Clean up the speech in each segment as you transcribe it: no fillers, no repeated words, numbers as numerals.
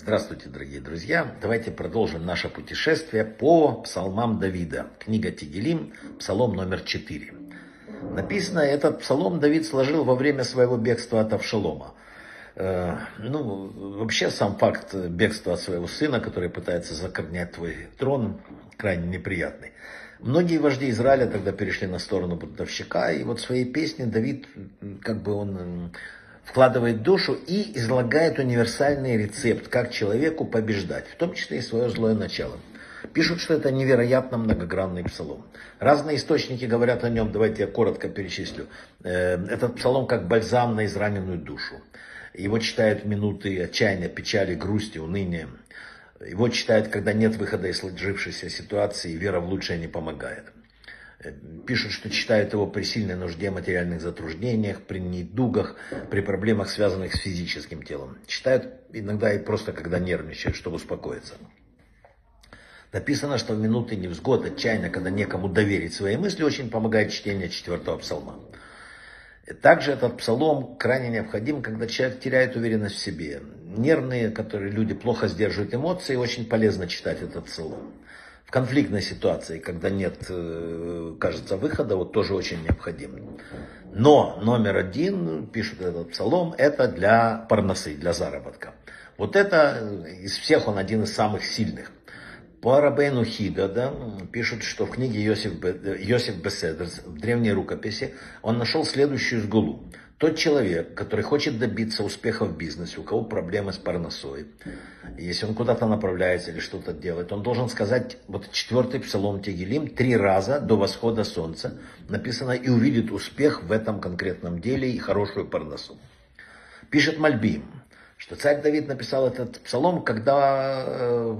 Здравствуйте, дорогие друзья! Давайте продолжим наше путешествие по псалмам Давида. Книга Тегилим, псалом номер 4. Написано, этот псалом Давид сложил во время своего бегства от Авшелома. Вообще сам факт бегства от своего сына, который пытается закорнять твой трон, крайне неприятный. Многие вожди Израиля тогда перешли на сторону бунтовщика, и вот в своей песне Давид, он вкладывает душу и излагает универсальный рецепт, как человеку побеждать, в том числе и свое злое начало. Пишут, что это невероятно многогранный псалом. Разные источники говорят о нем, давайте я коротко перечислю. Этот псалом как бальзам на израненную душу. Его читают в минуты отчаяния, печали, грусти, уныния. Его читают, когда нет выхода из сложившейся ситуации, и вера в лучшее не помогает. Пишут, что читают его при сильной нужде, материальных затруднениях, при недугах, при проблемах, связанных с физическим телом. Читают иногда и просто, когда нервничают, чтобы успокоиться. Написано, что в минуты невзгод, отчаяния, когда некому доверить свои мысли, очень помогает чтение 4-го псалма. Также этот псалом крайне необходим, когда человек теряет уверенность в себе. Нервные, которые люди плохо сдерживают эмоции, очень полезно читать этот псалом. В конфликтной ситуации, когда нет, кажется, выхода, тоже очень необходим. Но номер 1, пишут этот псалом, это для парносы, для заработка. Это из всех он один из самых сильных. По Рабейну Хида, пишут, что в книге Йосеф Бесэдер, в древней рукописи, он нашел следующую сгулу. Тот человек, который хочет добиться успеха в бизнесе, у кого проблемы с парносой, если он куда-то направляется или что-то делает, он должен сказать 4-й псалом Тегилим 3 раза до восхода солнца. Написано, и увидит успех в этом конкретном деле и хорошую парносу. Пишет Мальбим, что царь Давид написал этот псалом, когда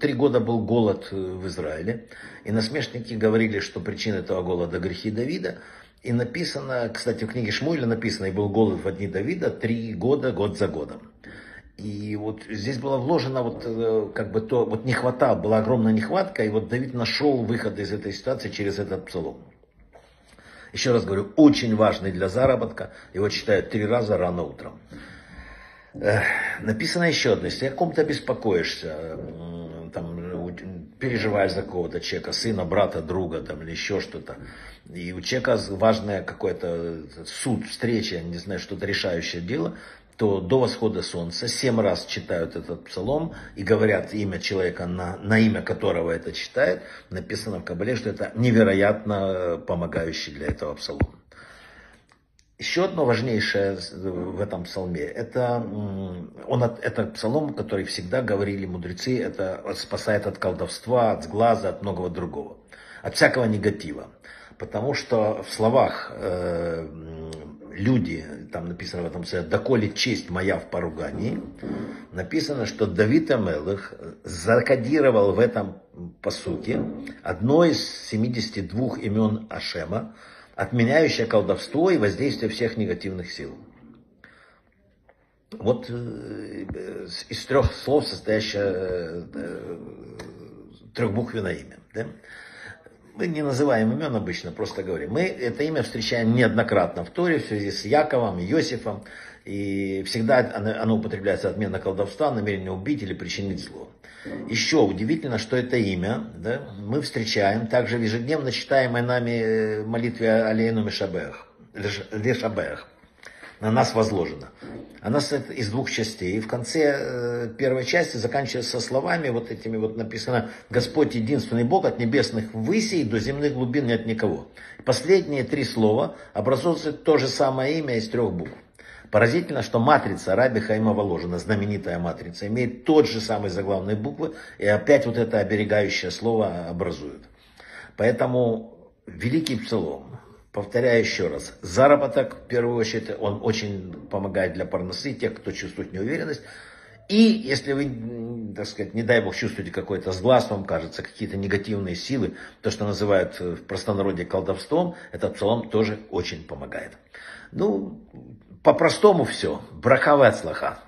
3 года был голод в Израиле. И насмешники говорили, что причина этого голода – грехи Давида. И написано, кстати, в книге Шмуэля написано, и был голод во дни Давида 3 года, год за годом. И здесь было вложено, нехвата, была огромная нехватка, и Давид нашел выход из этой ситуации через этот псалом. Еще раз говорю, очень важный для заработка, его читают 3 раза рано утром. Написано еще одно, если о ком-то беспокоишься, переживаешь за кого-то человека, сына, брата, друга или еще что-то, и у человека важное какое-то суд, встреча, не знаю, что-то решающее дело, то до восхода солнца 7 раз читают этот псалом и говорят имя человека, на имя которого это читают. Написано в Кабале, что это невероятно помогающий для этого псалом. Еще одно важнейшее в этом псалме, это псалом, который всегда говорили мудрецы, это спасает от колдовства, от сглаза, от многого другого, от всякого негатива. Потому что в словах люди, написано в этом псалме, «Доколе честь моя в поругании», написано, что Давид Амелых закодировал в этом посуке одно из 72 имен Ашема, отменяющая колдовство и воздействие всех негативных сил. Из 3 слов состоящее 3-буквенное имя. Да? Мы не называем имен обычно, просто говорим. Мы это имя встречаем неоднократно в Торе в связи с Яковом и Йосифом. И всегда оно употребляется отмена колдовства, намерение убить или причинить зло. Еще удивительно, что это имя мы встречаем также в ежедневно читаемой нами молитве Алейну Мешабех. На нас возложено. Она состоит из 2 частей. И в конце 1-й части заканчивается словами написано: «Господь единственный Бог, от небесных высей до земных глубин нет никого». Последние 3 слова образуют то же самое имя из 3 букв. Поразительно, что матрица Раби Хайма Воложина, знаменитая матрица, имеет тот же самый заглавные буквы, и опять это оберегающее слово образует. Поэтому великий псалом, повторяю еще раз, заработок, в первую очередь, он очень помогает для парносы, тех, кто чувствует неуверенность. И если вы, не дай бог, чувствуете какой-то сглаз, вам кажется, какие-то негативные силы, то, что называют в простонародье колдовством, этот псалом тоже очень помогает. По-простому все. Брахава от слаха.